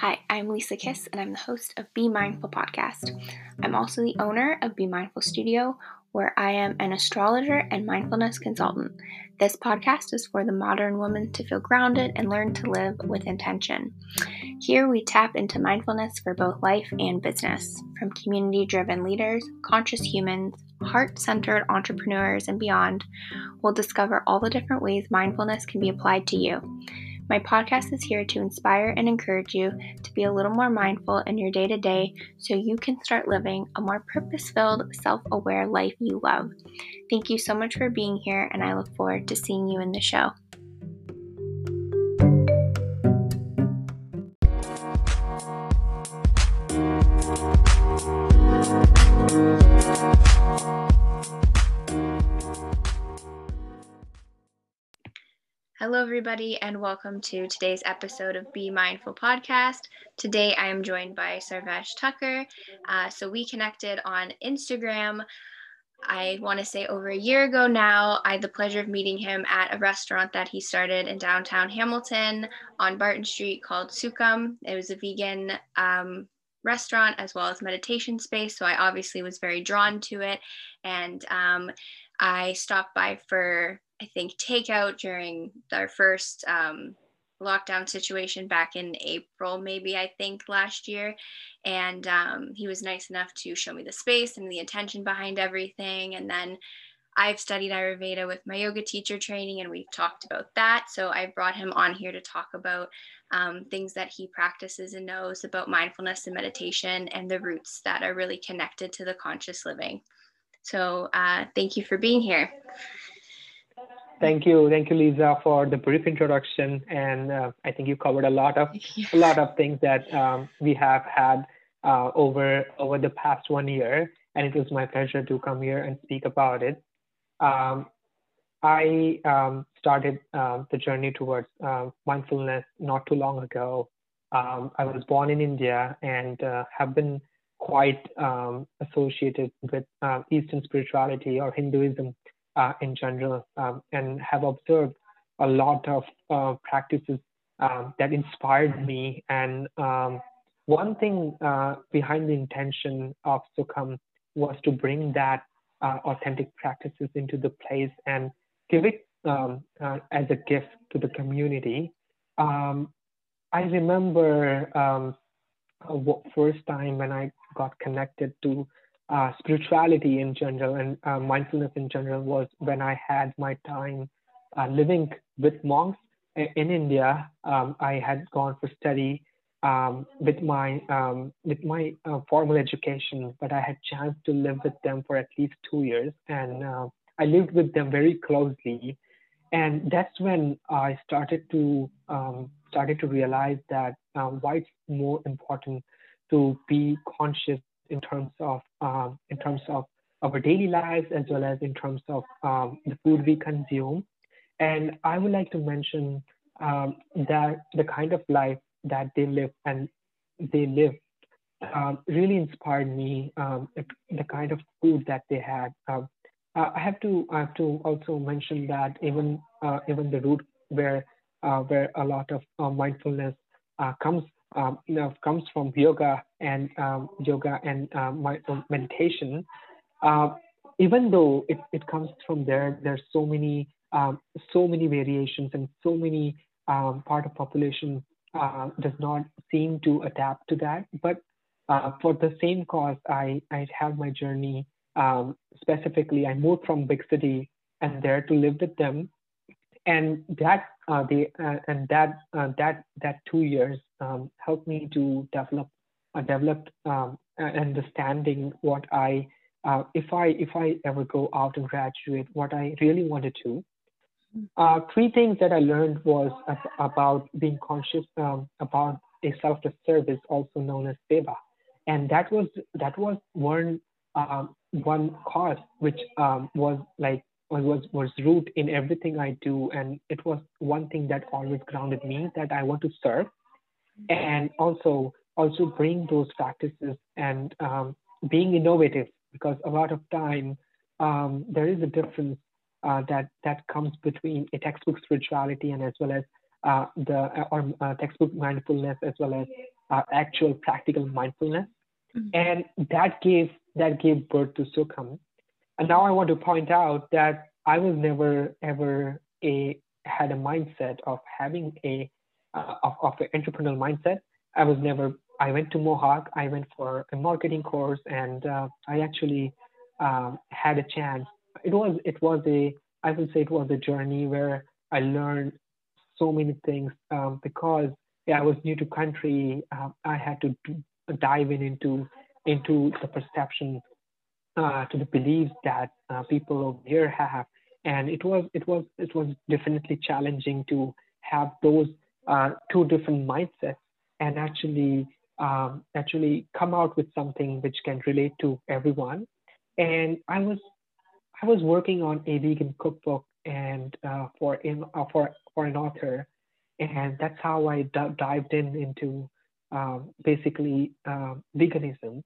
Hi, I'm Lisa Kiss, and I'm the host of Be Mindful Podcast. I'm also the owner of Be Mindful Studio, where I am an astrologer and mindfulness consultant. This podcast is for the modern woman to feel grounded and learn to live with intention. Here we tap into mindfulness for both life and business, from community-driven leaders, conscious humans, heart-centered entrepreneurs, and beyond. We'll discover all the different ways mindfulness can be applied to you. My podcast is here to inspire and encourage you to be a little more mindful in your day-to-day so you can start living a more purpose-filled, self-aware life you love. Thank you so much for being here, and I look forward to seeing you in the show. Hello everybody, and welcome to today's episode of Be Mindful Podcast. Today I am joined by Sarvesh Tucker. So we connected on Instagram, I want to say over a year ago now. I had the pleasure of meeting him at a restaurant that he started in downtown Hamilton on Barton Street called Sukham. It was a vegan restaurant as well as meditation space, so I obviously was very drawn to it, and I stopped by for takeout during our first lockdown situation back in April, last year. And he was nice enough to show me the space and the intention behind everything. And then I've studied Ayurveda with my yoga teacher training, and we've talked about that. So I brought him on here to talk about things that he practices and knows about mindfulness and meditation and the roots that are really connected to the conscious living. So thank you for being here. Thank you, Lisa, for the brief introduction, and I think you covered a lot of things that we have had over the past 1 year, and it was my pleasure to come here and speak about it. I started the journey towards mindfulness not too long ago. I was born in India and have been quite associated with Eastern spirituality or Hinduism. In general, and have observed a lot of practices that inspired me. And one thing behind the intention of Sukham was to bring that authentic practices into the place and give it as a gift to the community. I remember first time when I got connected to spirituality in general and mindfulness in general was when I had my time living with monks in India. I had gone for study with my formal education, but I had chance to live with them for at least 2 years, and I lived with them very closely. And that's when I started to realize that why it's more important to be conscious in terms of our daily lives, as well as in terms of the food we consume. And I would like to mention that the kind of life that they lived really inspired me. The kind of food that they had. I have to also mention that even the root where a lot of mindfulness comes. Comes from yoga and meditation. Even though it comes from there, there's so many variations, and so many part of population does not seem to adapt to that. But for the same cause, I have my journey. Specifically, I moved from big city and there to live with them, and that 2 years. Helped me to develop understanding what if I ever go out and graduate, what I really wanted to. Three things that I learned was about being conscious about a selfless service, also known as seva, and that was one cause which was root in everything I do, and it was one thing that always grounded me that I want to serve. And also bring those practices and being innovative, because a lot of time there is a difference that comes between a textbook spirituality and as well as textbook mindfulness, as well as our actual practical mindfulness. Mm-hmm. And that gave birth to Sukham. And now I want to point out that I was never ever had a mindset of having an entrepreneurial mindset. I went to Mohawk. I went for a marketing course, and I actually had a chance. I would say it was a journey where I learned so many things because I was new to country. I had to dive into the perception to the beliefs that people over here have, and it was definitely challenging to have those two different mindsets and actually come out with something which can relate to everyone. And I was working on a vegan cookbook and for an author, and that's how I dived into basically veganism.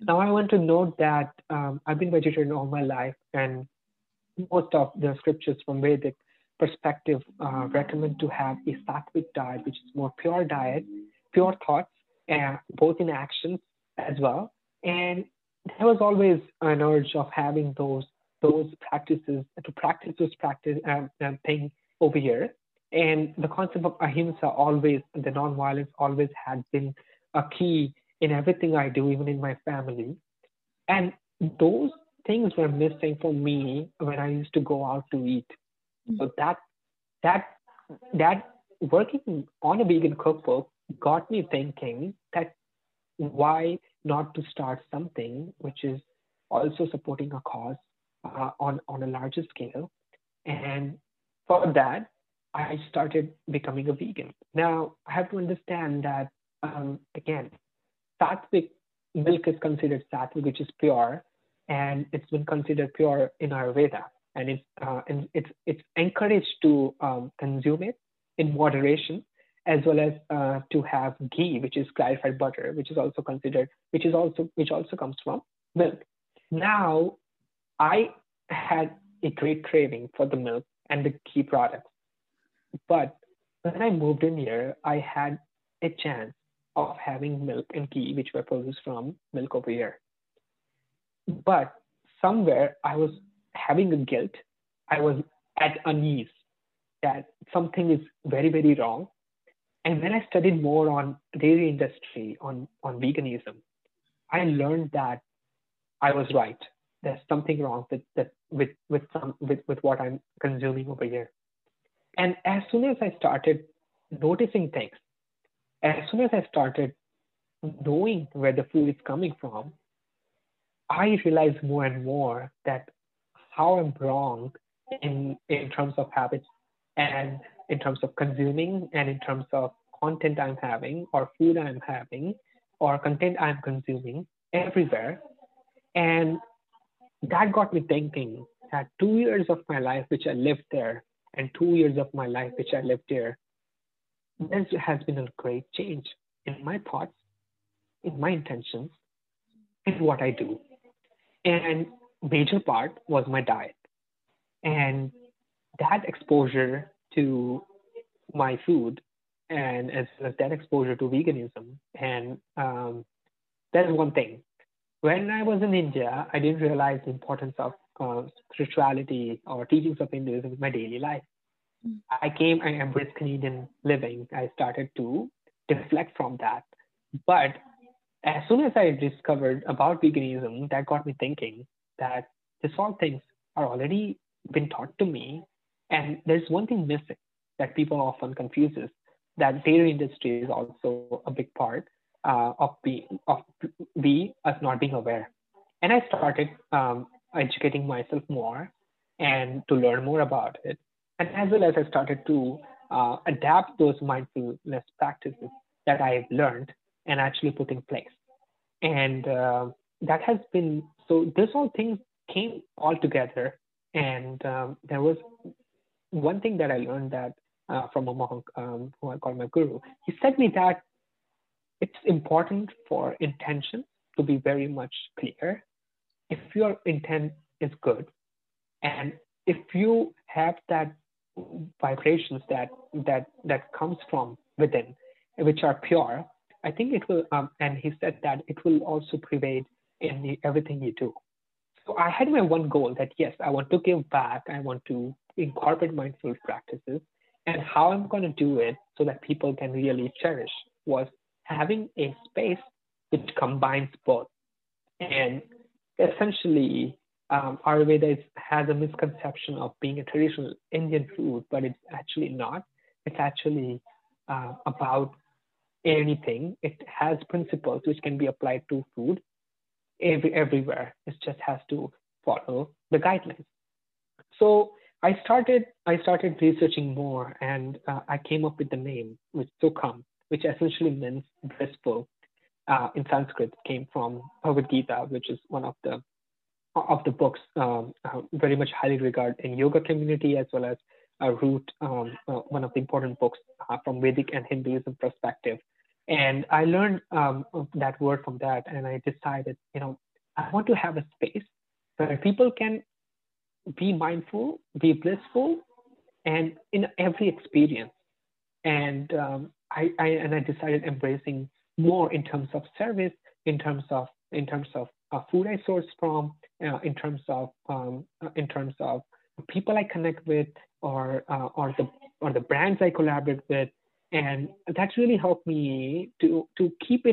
Now I want to note that I've been vegetarian all my life, and most of the scriptures from Vedic perspective recommend to have a sattvic diet, which is more pure diet, pure thoughts, both in actions as well. And there was always an urge of having those practices to practice this practice thing over here. And the concept of ahimsa, always the non-violence, always had been a key in everything I do, even in my family. And those things were missing for me when I used to go out to eat. So that working on a vegan cookbook got me thinking that why not to start something which is also supporting a cause on a larger scale. And for that, I started becoming a vegan. Now, I have to understand that, again, sattvic milk is considered sattvic, which is pure, and it's been considered pure in Ayurveda, and it's encouraged to consume it in moderation, as well as to have ghee, which is clarified butter, which also comes from milk. Now, I had a great craving for the milk and the ghee products, but when I moved in here, I had a chance of having milk and ghee, which were produced from milk over here. But somewhere I was having a guilt. I was at unease that something is very, very wrong. And when I studied more on dairy industry, on veganism, I learned that I was right. There's something wrong with what I'm consuming over here. And as soon as I started noticing things, as soon as I started knowing where the food is coming from, I realized more and more that how I'm wrong in terms of habits and in terms of consuming and in terms of content I'm having or food I'm having or content I'm consuming everywhere. And that got me thinking that 2 years of my life, which I lived there, and 2 years of my life, which I lived there, this has been a great change in my thoughts, in my intentions, in what I do. And major part was my diet. And that exposure to my food, and as well as that exposure to veganism, and that is one thing. When I was in India, I didn't realize the importance of spirituality or teachings of Hinduism in my daily life. I embraced Canadian living. I started to deflect from that. But as soon as I discovered about veganism, that got me thinking that these all things are already been taught to me. And there's one thing missing that people often confuses, that dairy industry is also a big part of us not being aware. And I started educating myself more and to learn more about it. And as well as I started to adapt those mindfulness practices that I've learned and actually put in place. And that has been, so these all things came all together. And there was one thing that I learned that from a monk who I call my guru. He said me that it's important for intention to be very much clear. If your intent is good, and if you have that vibrations that comes from within, which are pure, I think it will, and he said that it will also pervade in everything you do. So I had my one goal that, yes, I want to give back. I want to incorporate mindfulness practices, and how I'm going to do it so that people can really cherish was having a space which combines both. And essentially, Ayurveda has a misconception of being a traditional Indian food, but it's actually not. It's actually about anything. It has principles which can be applied to food everywhere. It just has to follow the guidelines. So I started researching more, and I came up with the name, which Sukham, which essentially means blissful. In Sanskrit, came from Bhagavad Gita, which is one of the books very much highly regarded in yoga community, as well as a root, one of the important books from Vedic and Hinduism perspective. And I learned that word from that, and I decided, I want to have a space where people can be mindful, be blissful, and in every experience. And I decided embracing more in terms of service, in terms of food I source from, in terms of people I connect with, or the brands I collaborate with. And that really helped me to keep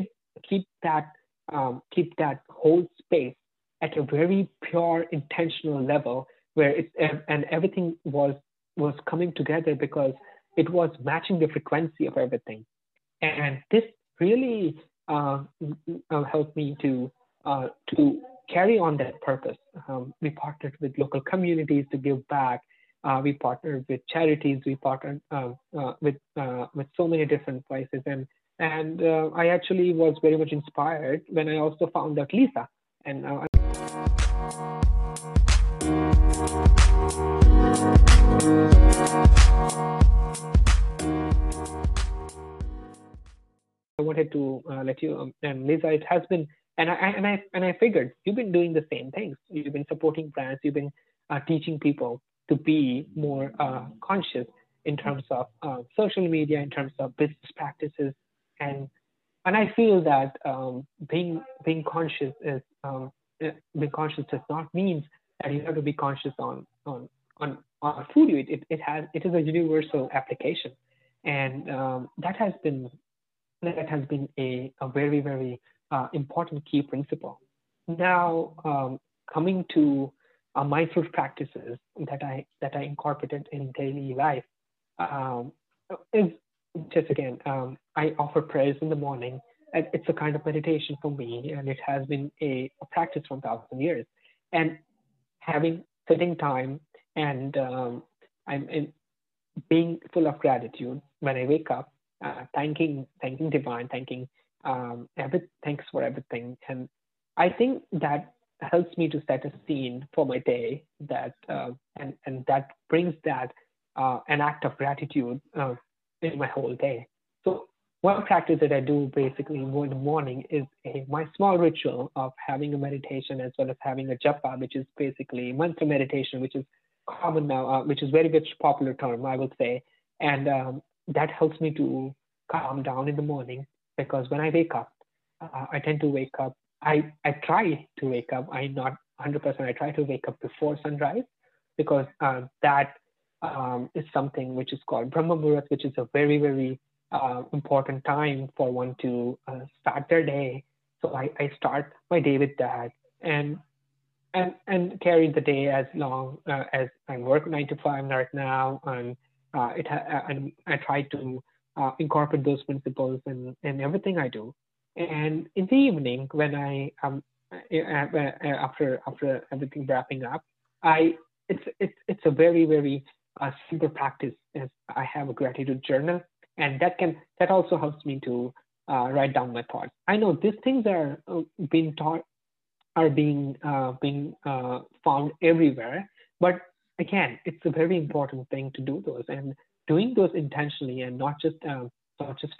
that whole space at a very pure, intentional level, where everything was coming together because it was matching the frequency of everything. And this really helped me to carry on that purpose. We partnered with local communities to give back. We partnered with charities. We partnered with so many different places. And I actually was very much inspired when I also found out Lisa. And I wanted to let you and Lisa. It has been, and I figured you've been doing the same things. You've been supporting brands. You've been teaching people to be more conscious in terms of social media, in terms of business practices, and I feel that being conscious does not mean that you have to be conscious on food you eat. It is a universal application, and that has been a very, very important key principle. Now, coming to mindful practices that I incorporated in daily life, is just again, I offer prayers in the morning. And it's a kind of meditation for me, and it has been a practice from 1,000 years. And having sitting time and I'm being full of gratitude when I wake up, thanking divine, thanks for everything. And I think that helps me to set a scene for my day, that and that brings that an act of gratitude in my whole day. So one practice that I do basically in the morning is my small ritual of having a meditation, as well as having a japa, which is basically mantra meditation, which is common now, which is very much popular term, I will say. And that helps me to calm down in the morning, because when I wake up, I tend to wake up. I try to wake up. I'm not 100%. I try to wake up before sunrise, because that is something which is called Brahma Muhurta, which is a very, very important time for one to start their day. So I start my day with that, and carry the day as long as I work 9 to 5 right now, and I try to incorporate those principles in everything I do. And in the evening, when I after everything wrapping up, it's a very, very simple practice, as I have a gratitude journal, and that also helps me to write down my thoughts. I know these things are being taught, are being found everywhere, but again, it's a very important thing to do those, and doing those intentionally, and not just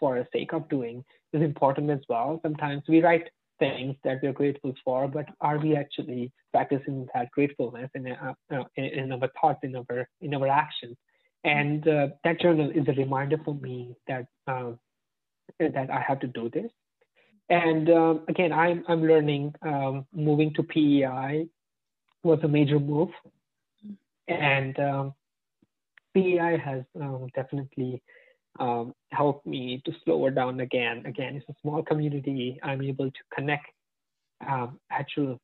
for the sake of doing, is important as well. Sometimes we write things that we're grateful for, but are we actually practicing that gratefulness in our thoughts, in our actions? And that journal is a reminder for me that I have to do this, And again, I'm learning. Moving to PEI was a major move, and PEI has definitely helped me to slow it down again. Again, it's a small community. I'm able to connect with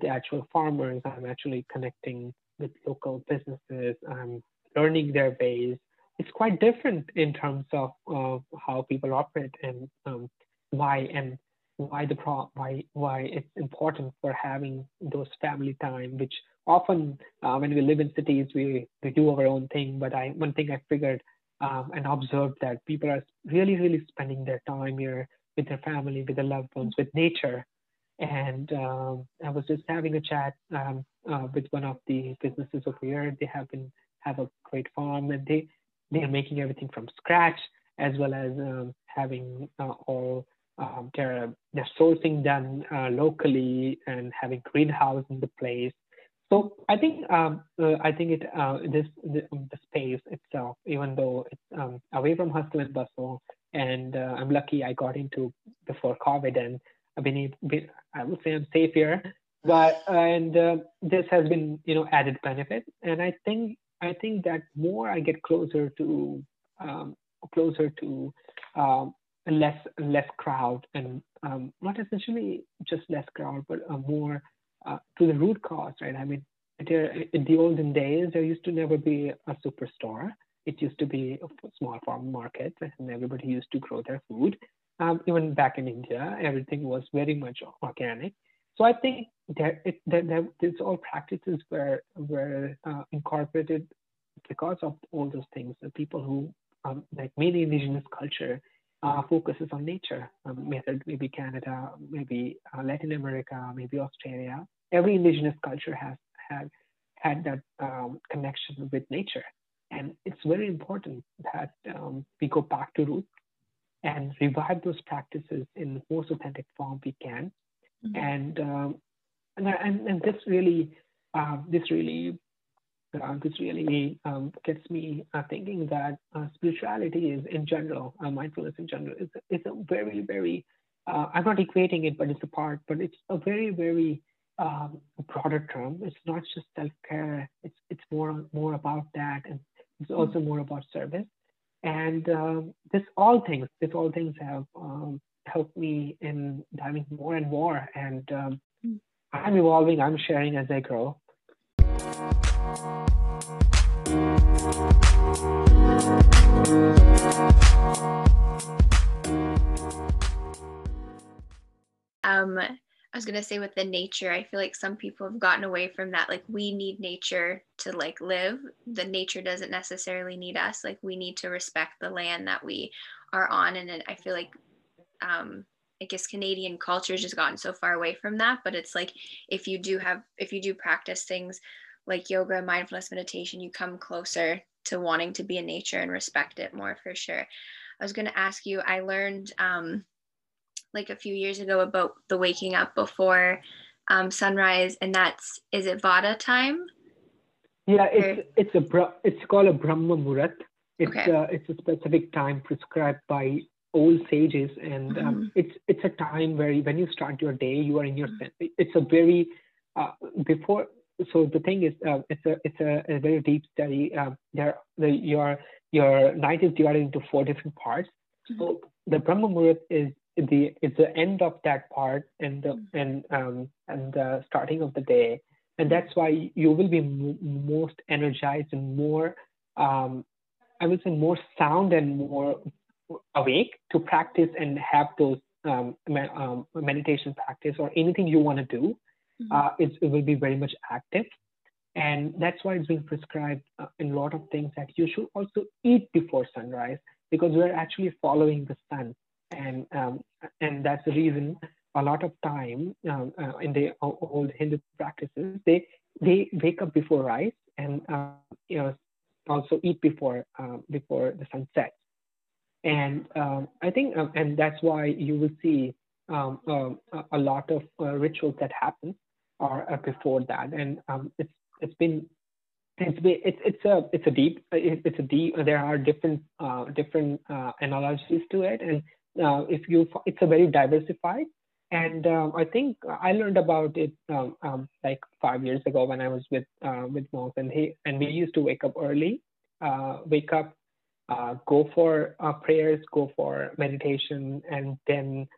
the actual farmers. I'm actually connecting with local businesses. I'm learning their ways. It's quite different in terms of how people operate and why it's important for having those family time, which often when we live in cities, we do our own thing. But one thing I figured and observed that people are really spending their time here with their family, with their loved ones, with nature. And I was just having a chat with one of the businesses over here. They have a great farm, and they are making everything from scratch, as well as having all their sourcing done locally and having greenhouse in the place. So I think the space itself, even though it's away from hustle and bustle, and I'm lucky I got into before COVID, and I've been I would say I'm safe here. But this has been added benefit, and I think that more I get closer to less crowd, and not essentially just less crowd, but more to the root cause, right? I mean, in the olden days, there used to never be a superstore. It used to be a small farm market, and everybody used to grow their food. Even back in India, everything was very much organic. So I think that it's all practices were incorporated because of all those things. The people who, like many indigenous culture, focuses on nature, maybe Canada, maybe Latin America, maybe Australia. Every indigenous culture has had that connection with nature. And it's very important that we go back to roots and revive those practices in the most authentic form we can. Mm-hmm. And this really gets me thinking that spirituality is in general, mindfulness in general, is a very, very, I'm not equating it, but it's a part, but it's a very, very broader term. It's not just self-care. It's more about that. And it's also more about service. And these all things have helped me in diving more and more. And I'm evolving, I'm sharing as I grow. I was gonna say with the nature, I feel like some people have gotten away from that. Like, we need nature to like live. The nature doesn't necessarily need us. Like, we need to respect the land that we are on. And I feel like I guess Canadian culture has just gotten so far away from that. But it's like, if you do practice things like yoga, mindfulness, meditation, you come closer to wanting to be in nature and respect it more, for sure. I was going to ask you, I learned like a few years ago about the waking up before sunrise, and is it Vata time? Yeah, it's called a Brahma Muhurta. It's a specific time prescribed by old sages, and it's a time where when you start your day, you are in your sense. It's a very before. So the thing is, it's a very deep study. Your night is divided into 4 different parts. Mm-hmm. So the Brahma Muhurta is the end of that part and the starting of the day, and that's why you will be most energized and more, I would say, more sound and more awake to practice and have those meditation practice or anything you want to do. It will be very much active, and that's why it's been prescribed in a lot of things that you should also eat before sunrise, because we're actually following the sun, and that's the reason a lot of time in the old Hindu practices they wake up before rise and also eat before the sun sets, and I think and that's why you will see a lot of rituals that happen are before that, and it's a deep. There are different analogies to it, and it's a very diversified. And I think I learned about it like 5 years ago when I was with Mohawk, and we used to wake up early, go for prayers, go for meditation, and then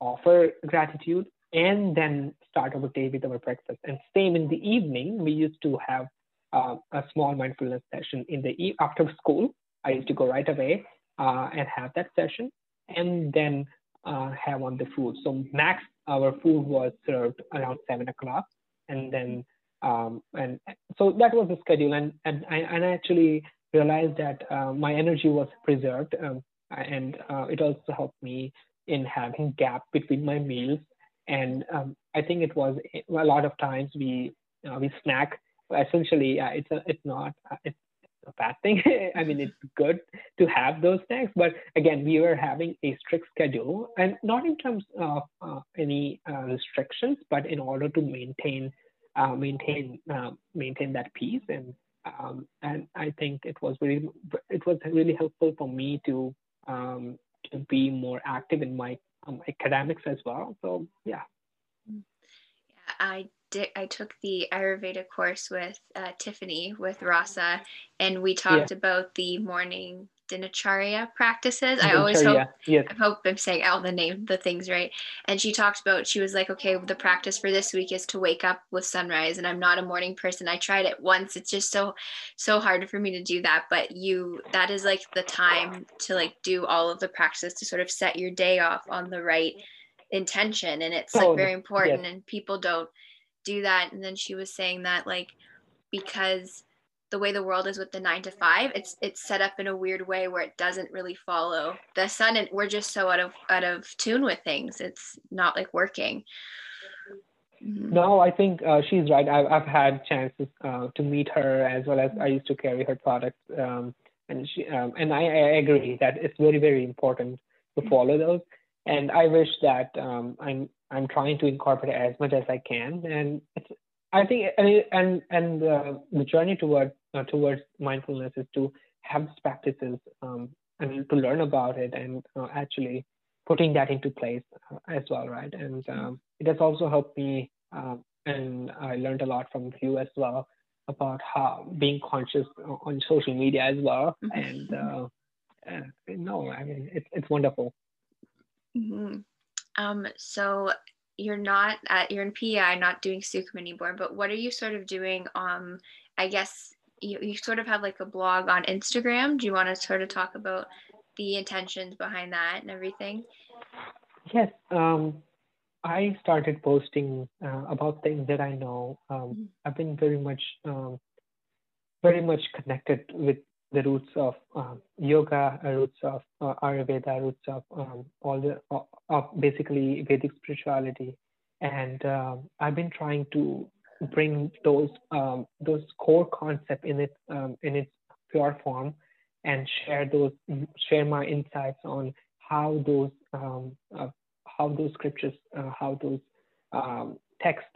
offer gratitude, and then start our day with our breakfast. And same in the evening, we used to have a small mindfulness session in the after school. I used to go right away and have that session, and then have on the food. So max our food was served around 7 o'clock, and then and so that was the schedule. And I actually realized that my energy was preserved, and it also helped me in having gap between my meals. And I think it was a lot of times we snack. Essentially, it's a bad thing. I mean, it's good to have those snacks, but again, we were having a strict schedule, and not in terms of any restrictions, but in order to maintain that peace. And I think it was really helpful for me to be more active in my academics as well. So yeah. Yeah, I took the Ayurveda course with Tiffany, with Rasa, and we talked about the morning Dinacharya practices. I always hope I'm saying out the things right. And she talked about, she was like, okay, the practice for this week is to wake up with sunrise. And I'm not a morning person. I tried it once. It's just so hard for me to do that. But that is like the time to like do all of the practices to sort of set your day off on the right intention. And it's like very important. Yes. And people don't do that. And then she was saying that like, because the way the world is with the 9 to 5, it's set up in a weird way where it doesn't really follow the sun, and we're just so out of tune with things. It's not like working. No, I think she's right. I've had chances to meet her, as well as I used to carry her products, and I agree that it's very, very important to follow those. And I wish that I'm trying to incorporate as much as I can, and I think the journey towards mindfulness is to have these practices and to learn about it, and actually putting that into place as well, right? And it has also helped me, and I learned a lot from you as well about how being conscious on social media as well. And I mean, it's wonderful. Mm-hmm. So you're not you're in PEI, not doing Sukham anymore, but what are you sort of doing? I guess you sort of have like a blog on Instagram. Do you want to sort of talk about the intentions behind that and everything? Yes. I started posting about things that I know. I've been very much connected with the roots of yoga, roots of Ayurveda, roots of basically Vedic spirituality, and I've been trying to bring those core concepts in its pure form, and share my insights on how those scriptures, how those texts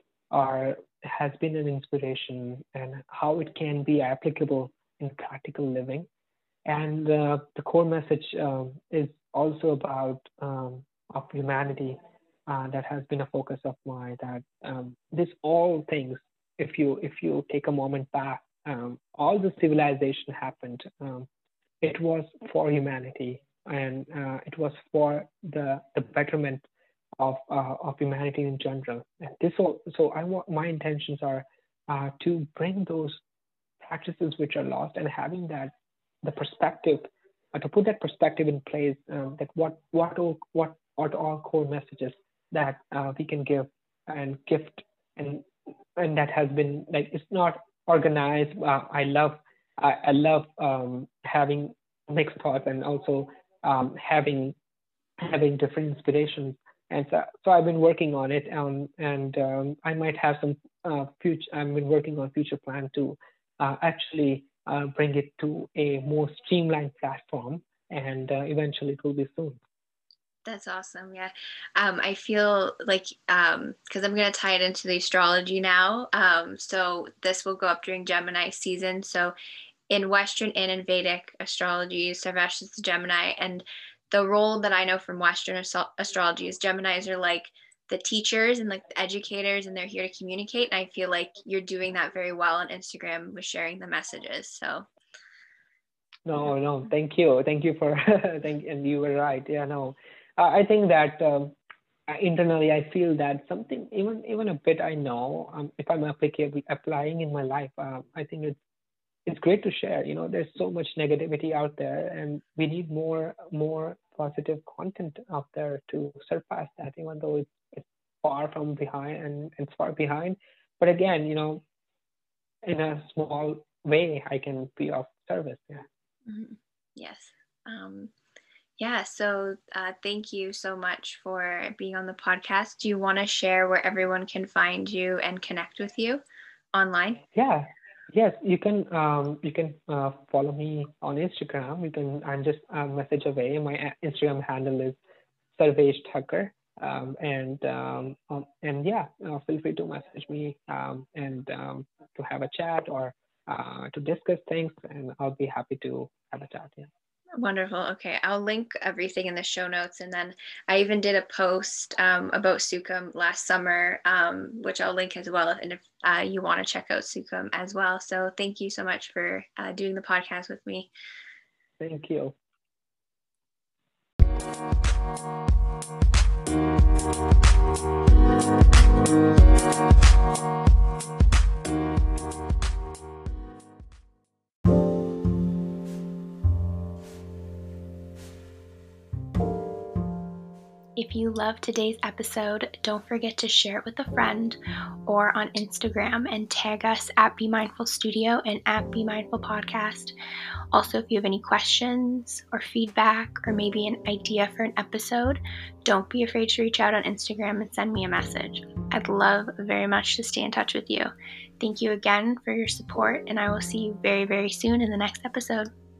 has been an inspiration, and how it can be applicable in practical living. And the core message is also about of humanity. That has been a focus of mine, that this all things, if you take a moment back, all the civilization happened, it was for humanity, and it was for the betterment of humanity in general. And my intentions are to bring those practices which are lost, and having the perspective, to put that perspective in place, that what are all core messages that we can give and gift, and that has been like, it's not organized. I love having mixed thoughts, and also having different inspirations. And so I've been working on it, and I might have some I've been working on future plan to actually bring it to a more streamlined platform, and eventually it will be soon. That's awesome. Yeah. I feel like, because I'm going to tie it into the astrology now. So this will go up during Gemini season. So in Western and in Vedic astrology, Sarvesh is the Gemini, and the role that I know from Western astrology is Geminis are like the teachers and like the educators, and they're here to communicate. And I feel like you're doing that very well on Instagram with sharing the messages. So. No, thank you. Thank you for, and you were right. Yeah, no, I think that internally, I feel that something, even a bit I know, if I'm applying in my life, I think it's great to share. You know, there's so much negativity out there, and we need more positive content out there to surpass that, even though it's far from behind and it's far behind. But again, you know, in a small way, I can be of service. Yeah. Mm-hmm. Yes. Yeah. So thank you so much for being on the podcast. Do you want to share where everyone can find you and connect with you online? Yeah. Yes, you can follow me on Instagram. You can, I'm just a message away. My Instagram handle is Sarvesh Tucker. Feel free to message me to have a chat or to discuss things, and I'll be happy to have a chat. Yeah. Wonderful. Okay. I'll link everything in the show notes. And then I even did a post about Sukham last summer, which I'll link as well. And if you want to check out Sukham as well. So thank you so much for doing the podcast with me. Thank you. If you loved today's episode, don't forget to share it with a friend or on Instagram and tag us at Be Mindful Studio and at Be Mindful Podcast. Also, if you have any questions or feedback or maybe an idea for an episode, don't be afraid to reach out on Instagram and send me a message. I'd love very much to stay in touch with you. Thank you again for your support, and I will see you very, very soon in the next episode.